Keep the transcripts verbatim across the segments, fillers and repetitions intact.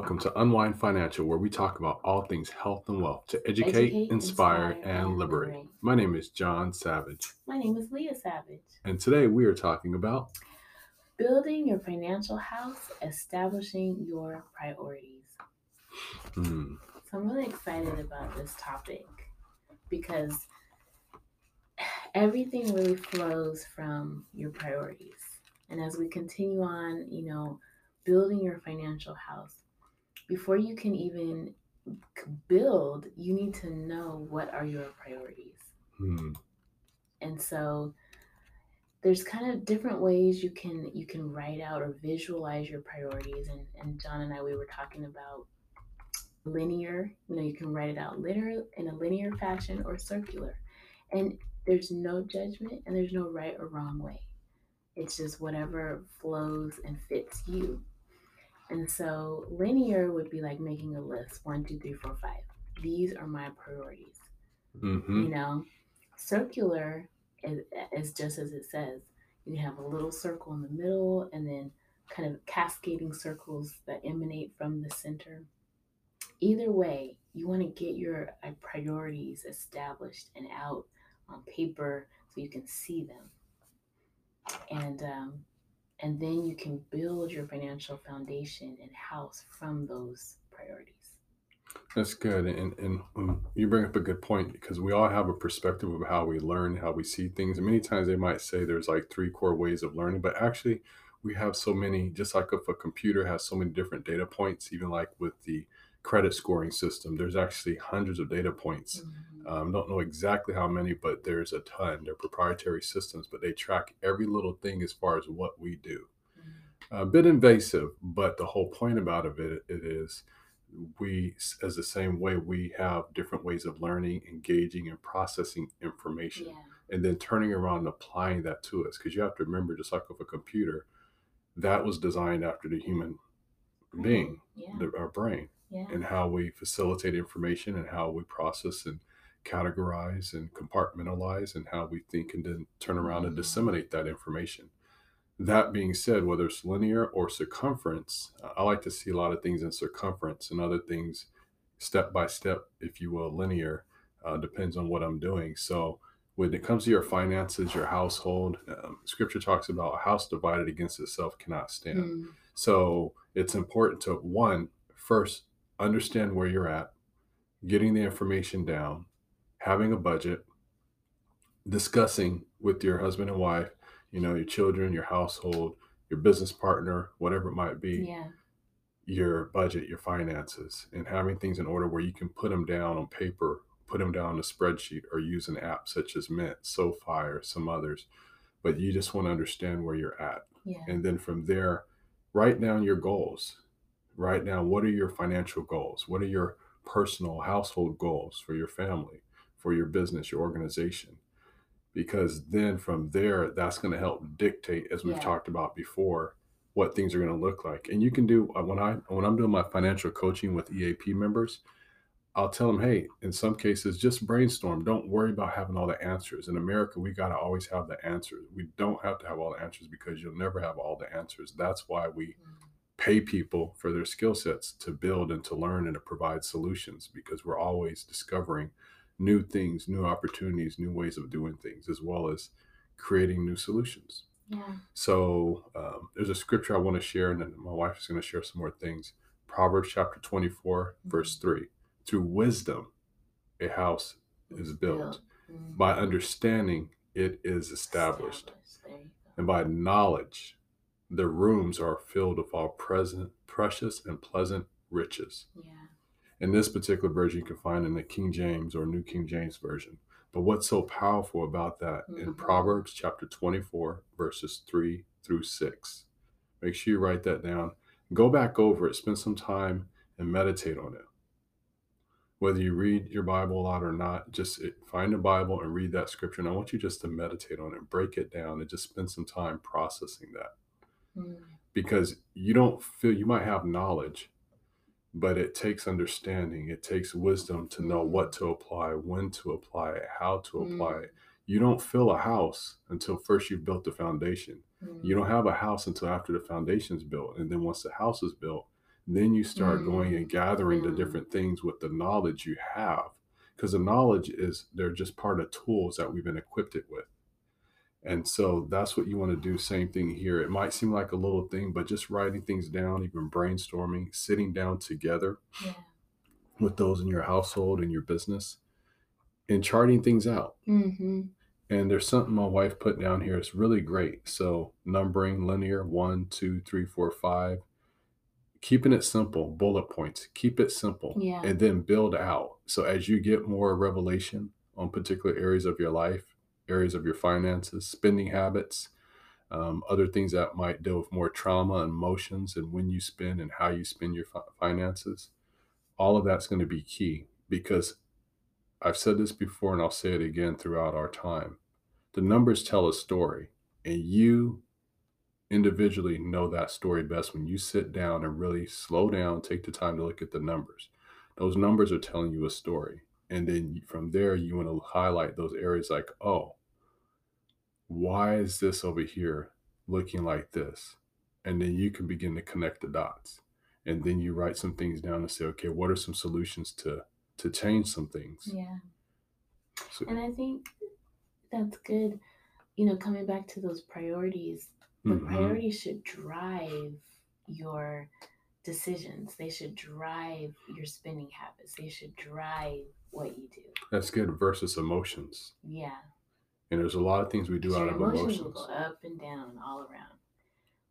welcome to Unwind Financial, where we talk about all things health and wealth to educate, educate inspire, inspire, and liberate. liberate. My name is John Savage. My name is Leah Savage. And today we are talking about building your financial house, establishing your priorities. Mm. So I'm really excited about this topic because everything really flows from your priorities. And as we continue on, you know, building your financial house, before you can even build, you need to know what are your priorities. Mm. And so there's kind of different ways you can you can write out or visualize your priorities. And, and John and I, we were talking about linear. You know, you can write it out linear in a linear fashion or circular. And there's no judgment and there's no right or wrong way. It's just whatever flows and fits you. And so linear would be like making a list, one, two, three, four, five. These are my priorities. Mm-hmm. You know, circular is, is just as it says. You have a little circle in the middle and then kind of cascading circles that emanate from the center. Either way, you want to get your priorities established and out on paper so you can see them. And um, and then you can build your financial foundation and house from those priorities. That's good. And, and um, you bring up a good point, because we all have a perspective of how we learn, how we see things. And many times they might say there's like three core ways of learning, but actually we have so many, just like if a computer has so many different data points, even like with the credit scoring system, there's actually hundreds of data points. Mm-hmm. um, don't know exactly how many, but there's a ton. They're proprietary systems, but they track every little thing as far as what we do. Mm-hmm. A bit invasive, but the whole point about it, it is we, as the same way we have different ways of learning, engaging, and processing information, yeah. and then turning around and applying that to us. Because you have to remember, just like with a computer, that was designed after the human right. being, yeah. the, our brain. Yeah. And how we facilitate information and how we process and categorize and compartmentalize and how we think and then turn around and disseminate that information. That being said, whether it's linear or circumference, I like to see a lot of things in circumference and other things step by step, if you will. Linear uh, depends on what I'm doing. So when it comes to your finances, your household, um, scripture talks about a house divided against itself cannot stand. Mm. So it's important to, one, first, understand where you're at, getting the information down, having a budget, discussing with your husband and wife, you know, your children, your household, your business partner, whatever it might be, yeah. your budget, your finances, and having things in order where you can put them down on paper, put them down on a spreadsheet, or use an app such as Mint, SoFi, or some others. But you just want to understand where you're at. Yeah. And then from there, write down your goals. Right now, what are your financial goals? What are your personal household goals for your family, for your business, your organization? Because then from there, that's going to help dictate, as we've yeah. talked about before, what things are going to look like. And you can do, when, I, when I'm doing my financial coaching with E A P members, I'll tell them, hey, in some cases, just brainstorm. Don't worry about having all the answers. In America, we got to always have the answers. We don't have to have all the answers, because you'll never have all the answers. That's why we... Mm-hmm. pay people for their skill sets to build and to learn and to provide solutions, because we're always discovering new things, new opportunities, new ways of doing things, as well as creating new solutions. Yeah. So um, there's a scripture I want to share, and then my wife is going to share some more things. Proverbs chapter twenty-four, mm-hmm. verse three. Through wisdom, a house is built. Mm-hmm. By understanding, it is established. established. And by knowledge, the rooms are filled with all present, precious and pleasant riches. Yeah. And this particular version you can find in the King James or New King James version. But what's so powerful about that mm-hmm. in Proverbs chapter twenty-four, verses three through six. Make sure you write that down. Go back over it, spend some time and meditate on it. Whether you read your Bible a lot or not, just find a Bible and read that scripture. And I want you just to meditate on it, break it down, and just spend some time processing that. Because you don't feel, you might have knowledge, but it takes understanding. It takes wisdom to know what to apply, when to apply it, how to apply mm. it. You don't fill a house until first you've built the foundation. Mm. You don't have a house until after the foundation's built. And then once the house is built, Then you start mm-hmm. going and gathering mm-hmm. the different things with the knowledge you have, because the knowledge is, they're just part of tools that we've been equipped it with. And so that's what you want to do. Same thing here. It might seem like a little thing, but just writing things down, even brainstorming, sitting down together yeah. with those in your household and your business and charting things out. Mm-hmm. And there's something my wife put down here. It's really great. So numbering, linear, one, two, three, four, five. Keeping it simple, bullet points, keep it simple, yeah. and then build out. So as you get more revelation on particular areas of your life, areas of your finances, spending habits, um, other things that might deal with more trauma and emotions and when you spend and how you spend your fi- finances, all of that's going to be key, because I've said this before and I'll say it again throughout our time. The numbers tell a story, and you individually know that story best when you sit down and really slow down, take the time to look at the numbers. Those numbers are telling you a story. And then from there, you want to highlight those areas like, oh, why is this over here looking like this? And then you can begin to connect the dots. And then you write some things down and say, okay, what are some solutions to to change some things? Yeah. So, and I think that's good. You know, coming back to those priorities, the mm-hmm. priorities should drive your decisions. They should drive your spending habits. They should drive what you do. That's good versus emotions. Yeah. And there's a lot of things we do out of emotions. Emotions will go up and down all around.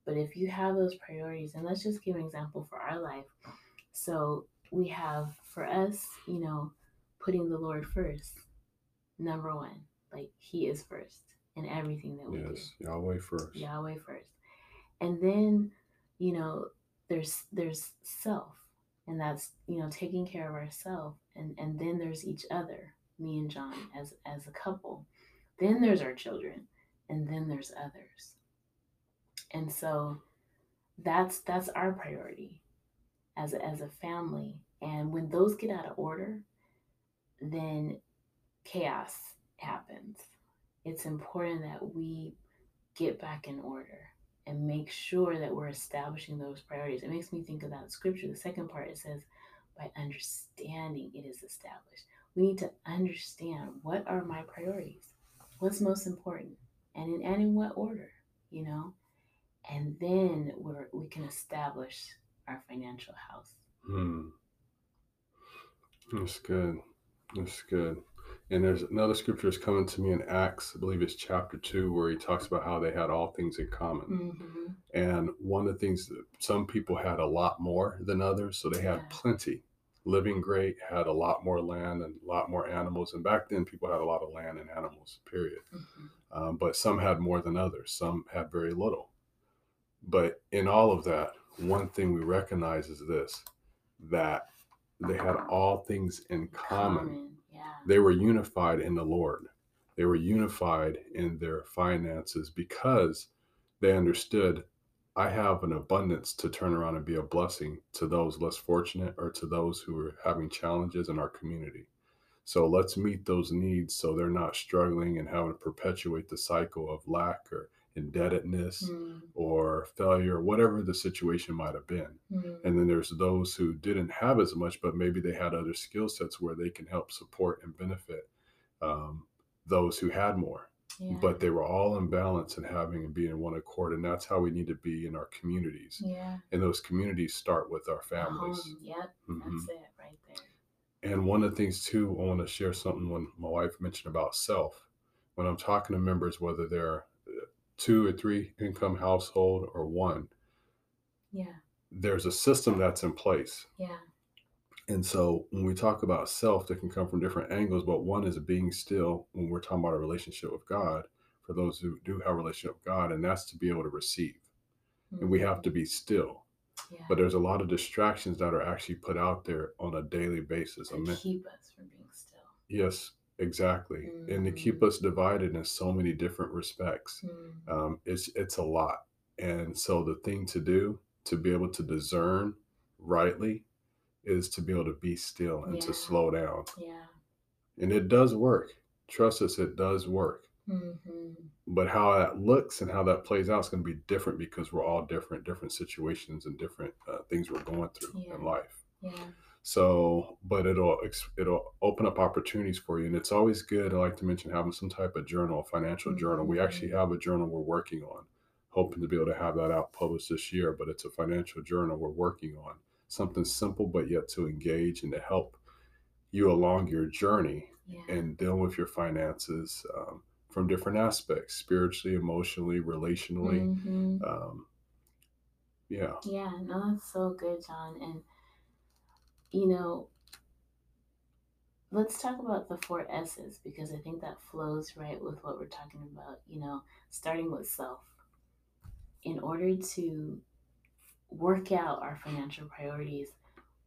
But if you have those priorities, and let's just give an example for our life. So we have, for us, you know, putting the Lord first, number one, like He is first in everything that we yes, do. Yes, Yahweh first. Yahweh first. And then, you know, there's there's self, and that's, you know, taking care of ourselves. And, and then there's each other, me and John as, as a couple. Then there's our children, and then there's others. And so that's that's our priority as a, as a family. And when those get out of order, then chaos happens. It's important that we get back in order and make sure that we're establishing those priorities. It makes me think of that scripture. The second part, it says, by understanding it is established. We need to understand, what are my priorities? What's most important? And in, and in what order, you know? And then we're, we can establish our financial house. Hmm. That's good. That's good. And there's another scripture that's coming to me in Acts, I believe it's chapter two, where he talks about how they had all things in common. Mm-hmm. And one of the things that some people had a lot more than others. So they had yeah. plenty. Living great, had a lot more land and a lot more animals. And back then people had a lot of land and animals, period. Mm-hmm. Um, but some had more than others. Some had very little. But in all of that, one thing we recognize is this, that they had all things in common. common. They were unified in the Lord. They were unified in their finances because they understood, I have an abundance to turn around and be a blessing to those less fortunate or to those who are having challenges in our community. So let's meet those needs so they're not struggling and having to perpetuate the cycle of lack or indebtedness mm. or failure, whatever the situation might have been. Mm. And then there's those who didn't have as much, but maybe they had other skill sets where they can help support and benefit um, those who had more. Yeah. But they were all in balance and having and being in one accord. And that's how we need to be in our communities. Yeah. And those communities start with our families. Um, yep, mm-hmm. That's it right there. And one of the things, too, I want to share something when my wife mentioned about self. When I'm talking to members, whether they're two or three income household or one, yeah, there's a system that's in place. Yeah. And so when we talk about self, that can come from different angles, but one is being still when we're talking about a relationship with God, for those who do have a relationship with God, and that's to be able to receive. Mm-hmm. And we have to be still. Yeah. But there's a lot of distractions that are actually put out there on a daily basis. To I mean, keep us from being still. Yes. Exactly. Mm-hmm. And to keep us divided in so many different respects. Mm-hmm. Um, it's it's a lot. And so the thing to do to be able to discern rightly is to be able to be still and yeah. to slow down. Yeah. And it does work. Trust us, it does work. Mm-hmm. But how that looks and how that plays out is going to be different because we're all different, different situations and different uh, things we're going through yeah. in life. Yeah. So, but it'll, it'll open up opportunities for you. And it's always good. I like to mention having some type of journal, financial mm-hmm. journal. We actually have a journal we're working on, hoping to be able to have that out published this year, but it's a financial journal we're working on. Something simple, but yet to engage and to help you along your journey yeah. and dealing with your finances um, from different aspects, spiritually, emotionally, relationally. Mm-hmm. Um, yeah. Yeah, no, that's so good, John. And, you know, let's talk about the four S's, because I think that flows right with what we're talking about, you know, starting with self. In order to work out our financial priorities,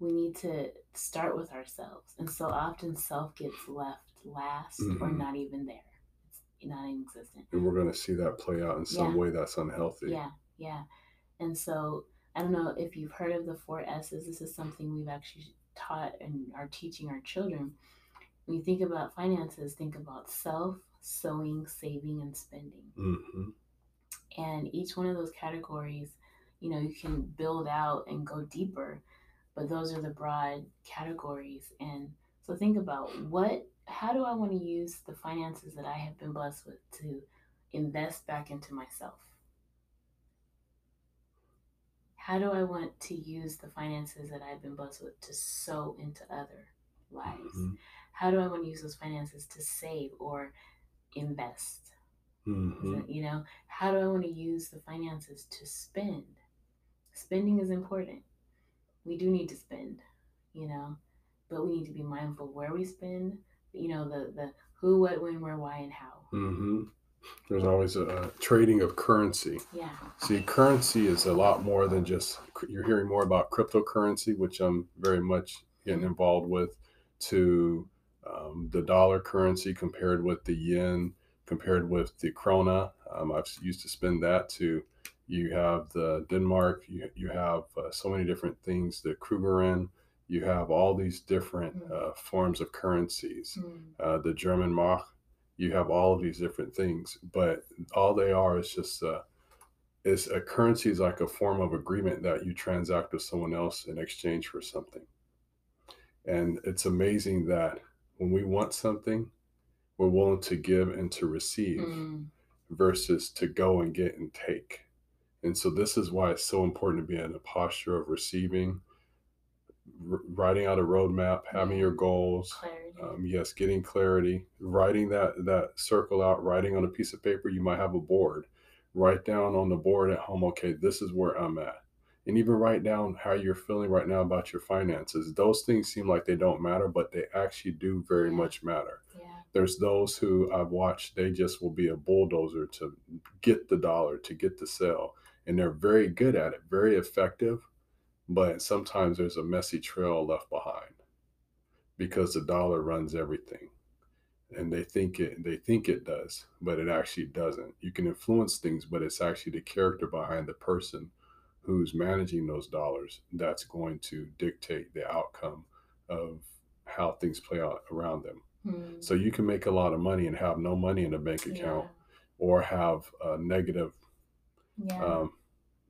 we need to start with ourselves. And so often self gets left last mm-hmm. or not even there. It's not existent. And we're going to see that play out in some yeah. way that's unhealthy. Yeah, yeah. And so I don't know if you've heard of the four S's. This is something we've actually taught and are teaching our children. When you think about finances, think about self, sowing, saving, and spending. Mm-hmm. And each one of those categories, you know, you can build out and go deeper, but those are the broad categories. And so think about what, how do I want to use the finances that I have been blessed with to invest back into myself? How do I want to use the finances that I've been blessed with to sow into other lives? Mm-hmm. How do I want to use those finances to save or invest? Mm-hmm. You know, how do I want to use the finances to spend? Spending is important. We do need to spend, you know, but we need to be mindful where we spend, you know, the, the who, what, when, where, why, and how. Mm-hmm. There's always a, a trading of currency. Yeah. See, currency is a lot more than just, you're hearing more about cryptocurrency, which I'm very much getting involved with, to um, the dollar currency compared with the yen, compared with the krona. Um, I've used to spend that to, you have the Denmark, you, you have uh, so many different things, the Krugerrand, you have all these different mm. uh, forms of currencies, mm. uh, the German Mark, you have all of these different things, but all they are is just uh, it's a currency is like a form of agreement that you transact with someone else in exchange for something. And it's amazing that when we want something, we're willing to give and to receive mm. versus to go and get and take. And so this is why it's so important to be in a posture of receiving, r- writing out a roadmap, having your goals, um, yes, getting clarity, writing that, that circle out, writing on a piece of paper. You might have a board, write down on the board at home, okay, this is where I'm at. And even write down how you're feeling right now about your finances. Those things seem like they don't matter, but they actually do very yeah. much matter. Yeah. There's those who I've watched, they just will be a bulldozer to get the dollar, to get the sale. And they're very good at it, very effective. But sometimes there's a messy trail left behind because the dollar runs everything. And they think it, they think it does, but it actually doesn't. You can influence things, but it's actually the character behind the person who's managing those dollars that's going to dictate the outcome of how things play out around them. Mm. So you can make a lot of money and have no money in a bank account yeah. or have a negative yeah. um,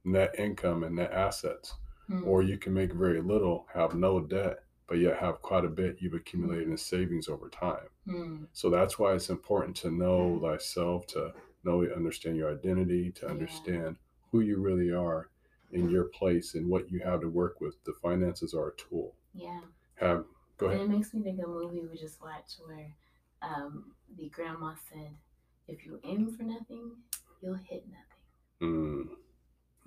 net income and net assets, mm. or you can make very little, have no debt, but yet have quite a bit you've accumulated in savings over time. Mm. So that's why it's important to know thyself, to know, understand your identity, to understand yeah. who you really are in your place and what you have to work with. The finances are a tool. Yeah. Have, go ahead. And it makes me think of a movie we just watched where um, the grandma said, if you aim for nothing, you'll hit nothing. Mm.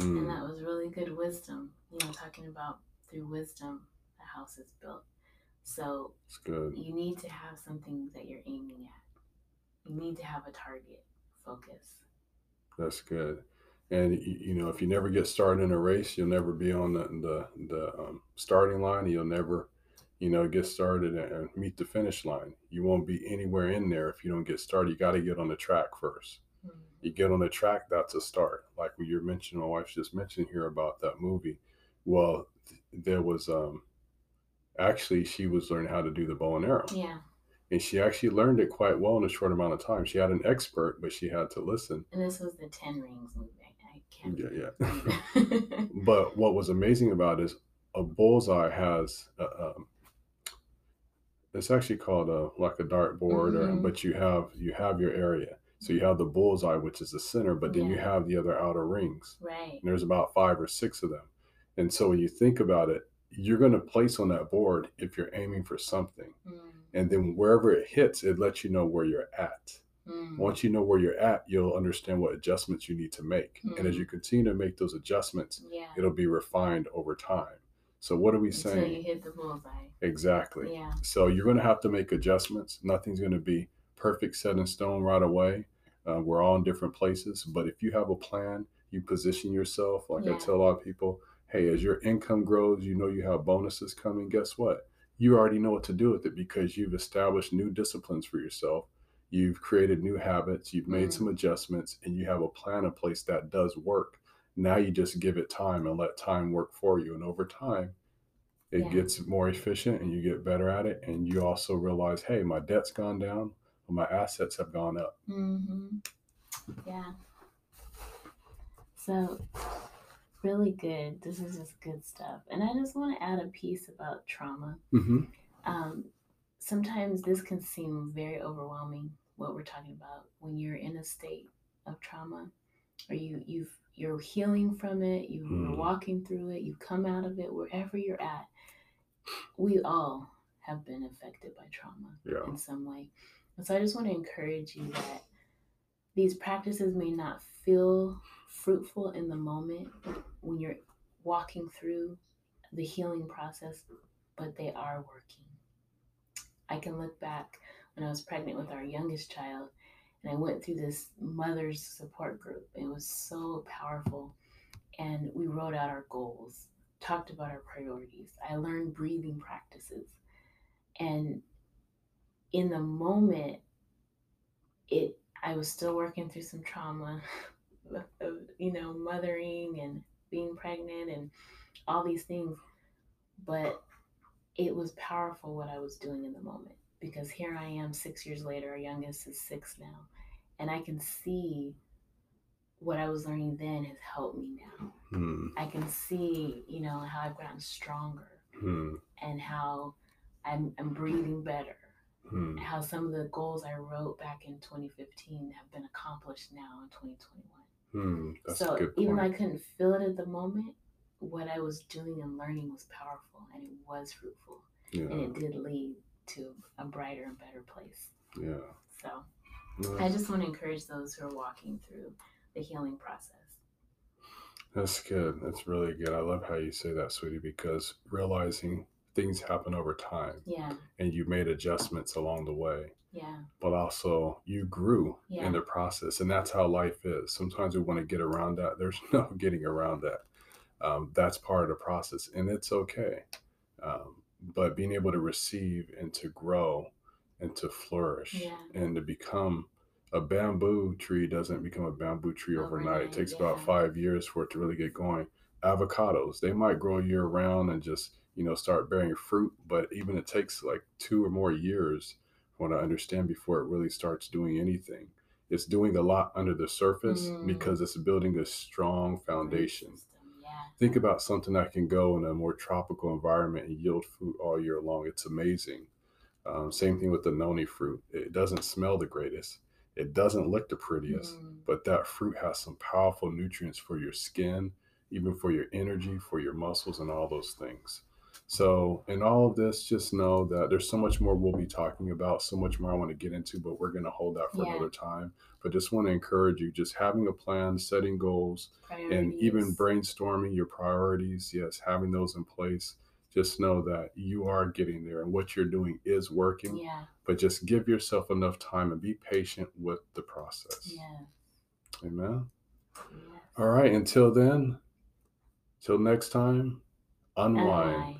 Mm. And that was really good wisdom, you know, talking about through wisdom, the house is built. So it's good. You need to have something that you're aiming at. You need to have a target focus. That's good. And, you know, if you never get started in a race, you'll never be on the the, the um, starting line. You'll never, you know, get started and meet the finish line. You won't be anywhere in there if you don't get started. You got to get on the track first. Mm-hmm. You get on the track, that's a start. Like you're mentioning, my wife's just mentioned here about that movie. Well, th- there was um, actually she was learning how to do the bow and arrow. Yeah. And she actually learned it quite well in a short amount of time. She had an expert, but she had to listen. And this was the Ten Rings movie. I can't yeah, yeah. But what was amazing about it is a bullseye has, uh, um, it's actually called a, like a dartboard, mm-hmm. or, but you have you have your area. So you have the bullseye, which is the center, but then yeah. you have the other outer rings. Right. And there's about five or six of them. And so when you think about it, you're going to place on that board if you're aiming for something. Mm. And then wherever it hits, it lets you know where you're at. Mm. Once you know where you're at, you'll understand what adjustments you need to make. Mm. And as you continue to make those adjustments, yeah. it'll be refined over time. So what are we Until saying? You hit the bullseye. Exactly. Yeah. So you're going to have to make adjustments. Nothing's going to be perfect, set in stone right away. Uh, we're all in different places. But if you have a plan, you position yourself. Like yeah. I tell a lot of people, hey, as your income grows, you know you have bonuses coming. Guess what? You already know what to do with it because you've established new disciplines for yourself. You've created new habits. You've made mm-hmm. some adjustments, and you have a plan in place that does work. Now you just give it time and let time work for you. And over time, it yeah. gets more efficient and you get better at it. And you also realize, hey, my debt's gone down, but my assets have gone up. Mm-hmm. Yeah. So... really good. This is just good stuff. And I just want to add a piece about trauma. Mm-hmm. Um, sometimes this can seem very overwhelming, what we're talking about, when you're in a state of trauma, or you, you've, you're healing from it, you, mm. you're walking through it, you come out of it, wherever you're at. We all have been affected by trauma yeah. in some way. And so I just want to encourage you that these practices may not feel fruitful in the moment when you're walking through the healing process, but they are working. I can look back when I was pregnant with our youngest child, and I went through this mother's support group. It was so powerful. And we wrote out our goals, talked about our priorities. I learned breathing practices. And in the moment, it I was still working through some trauma. Of, you know, mothering and being pregnant and all these things. But it was powerful what I was doing in the moment, because here I am six years later, our youngest is six now, and I can see what I was learning then has helped me now. Mm. I can see, you know, how I've gotten stronger mm. and how I'm, I'm breathing better. Mm. How some of the goals I wrote back in twenty fifteen have been accomplished now in twenty twenty-one. Hmm, so even though I couldn't feel it at the moment, what I was doing and learning was powerful, and it was fruitful, yeah. and it did lead to a brighter and better place. Yeah. So no, I just want to encourage those who are walking through the healing process. That's good. That's really good. I love how you say that, sweetie, because realizing things happen over time. Yeah. And you made adjustments along the way. Yeah. But also you grew yeah. in the process, and that's how life is. Sometimes we want to get around that. There's no getting around that. Um, that's part of the process, and it's okay. Um, but being able to receive and to grow and to flourish yeah. and to become a bamboo tree doesn't become a bamboo tree overnight. overnight. It takes yeah. about five years for it to really get going. Avocados, they might grow year round and just, you know, start bearing fruit. But even it takes like two or more years want to understand before it really starts doing anything. It's doing a lot under the surface mm. because it's building a strong foundation. Yeah. Think about something that can go in a more tropical environment and yield fruit all year long. It's amazing. Um, same thing with the noni fruit. It doesn't smell the greatest. It doesn't look the prettiest, mm. but that fruit has some powerful nutrients for your skin, even for your energy, for your muscles, and all those things. So in all of this, just know that there's so much more we'll be talking about, so much more I want to get into, but we're going to hold that for yeah. another time. But just want to encourage you, just having a plan, setting goals, priorities. And even brainstorming your priorities. Yes, having those in place. Just know that you are getting there, and what you're doing is working. Yeah. But just give yourself enough time and be patient with the process. Yeah. Amen. Yeah. All right. Until then, till next time, unwind. Unwind.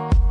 day.